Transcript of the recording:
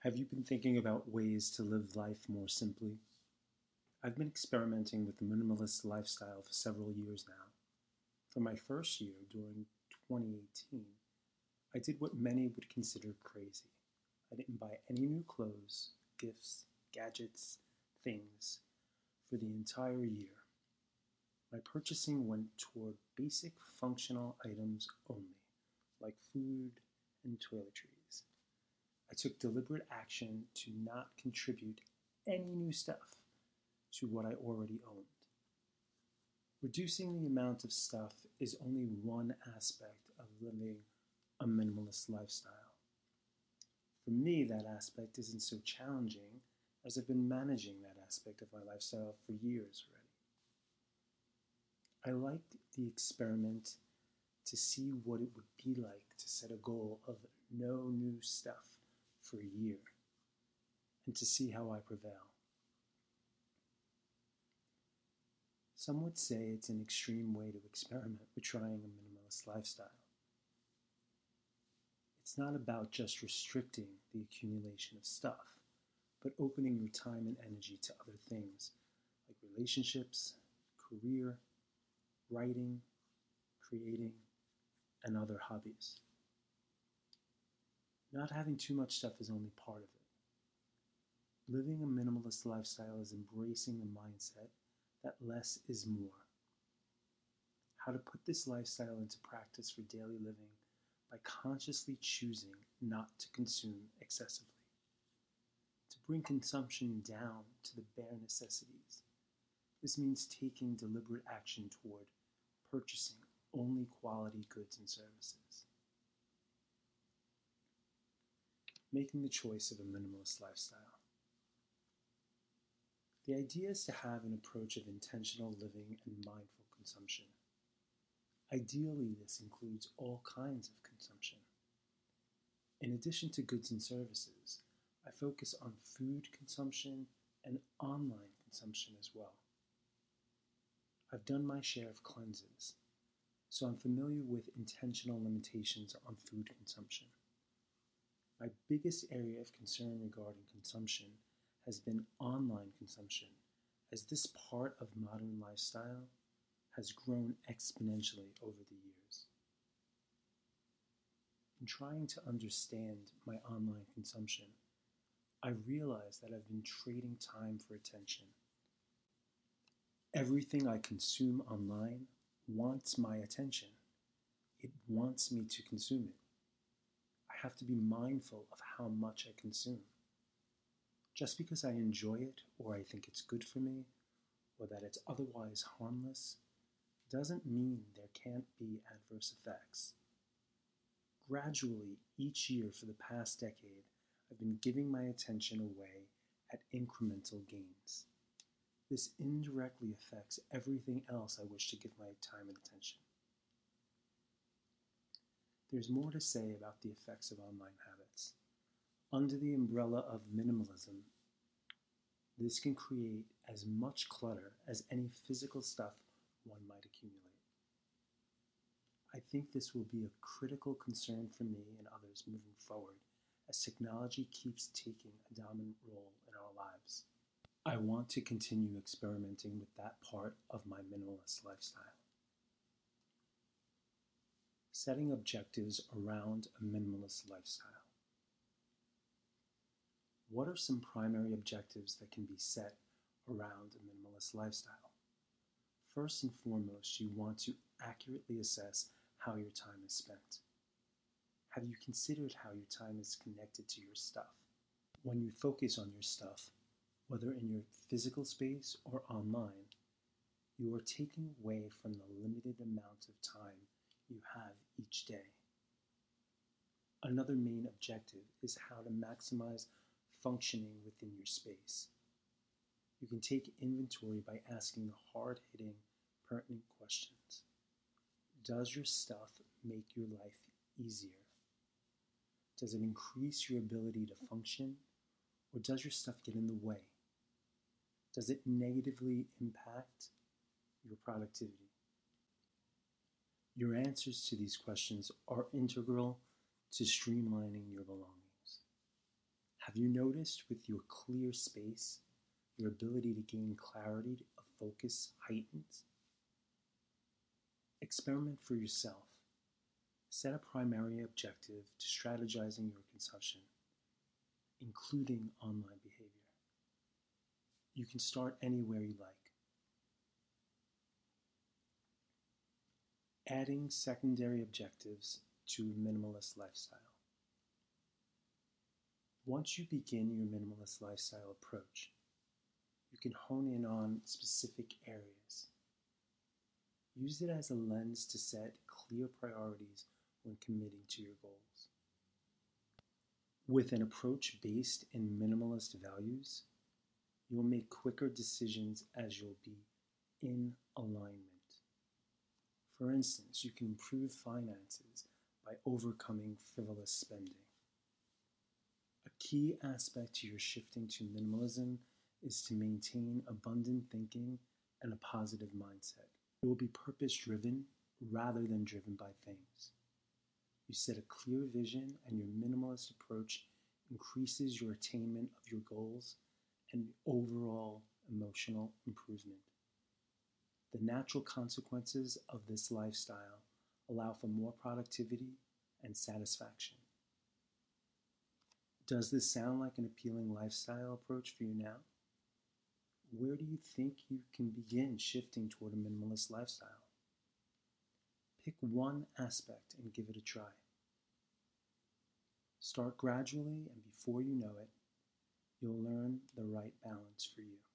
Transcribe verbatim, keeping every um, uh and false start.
Have you been thinking about ways to live life more simply? I've been experimenting with the minimalist lifestyle for several years now. For my first year, during twenty eighteen, I did what many would consider crazy. I didn't buy any new clothes, gifts, gadgets, things for the entire year. My purchasing went toward basic functional items only, like food and toiletries. I took deliberate action to not contribute any new stuff to what I already owned. Reducing the amount of stuff is only one aspect of living a minimalist lifestyle. For me, that aspect isn't so challenging, as I've been managing that aspect of my lifestyle for years already. I liked the experiment to see what it would be like to set a goal of no new stuff for a year and to see how I prevail. Some would say it's an extreme way to experiment with trying a minimalist lifestyle. It's not about just restricting the accumulation of stuff, but opening your time and energy to other things like relationships, career, writing, creating, and other hobbies. Not having too much stuff is only part of it. Living a minimalist lifestyle is embracing the mindset that less is more. How to put this lifestyle into practice for daily living by consciously choosing not to consume excessively. To bring consumption down to the bare necessities. This means taking deliberate action toward purchasing only quality goods and services. Making the choice of a minimalist lifestyle. The idea is to have an approach of intentional living and mindful consumption. Ideally, this includes all kinds of consumption. In addition to goods and services, I focus on food consumption and online consumption as well. I've done my share of cleanses, so I'm familiar with intentional limitations on food consumption. My biggest area of concern regarding consumption has been online consumption, as this part of modern lifestyle has grown exponentially over the years. In trying to understand my online consumption, I realized that I've been trading time for attention. Everything I consume online wants my attention. It wants me to consume it. I have to be mindful of how much I consume. Just because I enjoy it, or I think it's good for me, or that it's otherwise harmless, doesn't mean there can't be adverse effects. Gradually, each year for the past decade, I've been giving my attention away at incremental gains. This indirectly affects everything else I wish to give my time and attention. There's more to say about the effects of online habits. Under the umbrella of minimalism, this can create as much clutter as any physical stuff one might accumulate. I think this will be a critical concern for me and others moving forward, as technology keeps taking a dominant role in our lives. I want to continue experimenting with that part of my minimalist lifestyle. Setting objectives around a minimalist lifestyle. What are some primary objectives that can be set around a minimalist lifestyle? First and foremost, you want to accurately assess how your time is spent. Have you considered how your time is connected to your stuff? When you focus on your stuff, whether in your physical space or online, you are taking away from the limited amount of time you have each day. Another main objective is how to maximize functioning within your space. You can take inventory by asking the hard-hitting, pertinent questions. Does your stuff make your life easier? Does it increase your ability to function, or does your stuff get in the way? Does it negatively impact your productivity? Your answers to these questions are integral to streamlining your belongings. Have you noticed with your clear space, your ability to gain clarity of focus heightens? Experiment for yourself. Set a primary objective to strategizing your consumption, including online behavior. You can start anywhere you like. Adding secondary objectives to a minimalist lifestyle. Once you begin your minimalist lifestyle approach, you can hone in on specific areas. Use it as a lens to set clear priorities when committing to your goals. With an approach based in minimalist values, you'll make quicker decisions as you'll be in alignment. For instance, you can improve finances by overcoming frivolous spending. A key aspect to your shifting to minimalism is to maintain abundant thinking and a positive mindset. It will be purpose-driven rather than driven by things. You set a clear vision, and your minimalist approach increases your attainment of your goals and overall emotional improvement. The natural consequences of this lifestyle allow for more productivity and satisfaction. Does this sound like an appealing lifestyle approach for you now? Where do you think you can begin shifting toward a minimalist lifestyle? Pick one aspect and give it a try. Start gradually, and before you know it, you'll learn the right balance for you.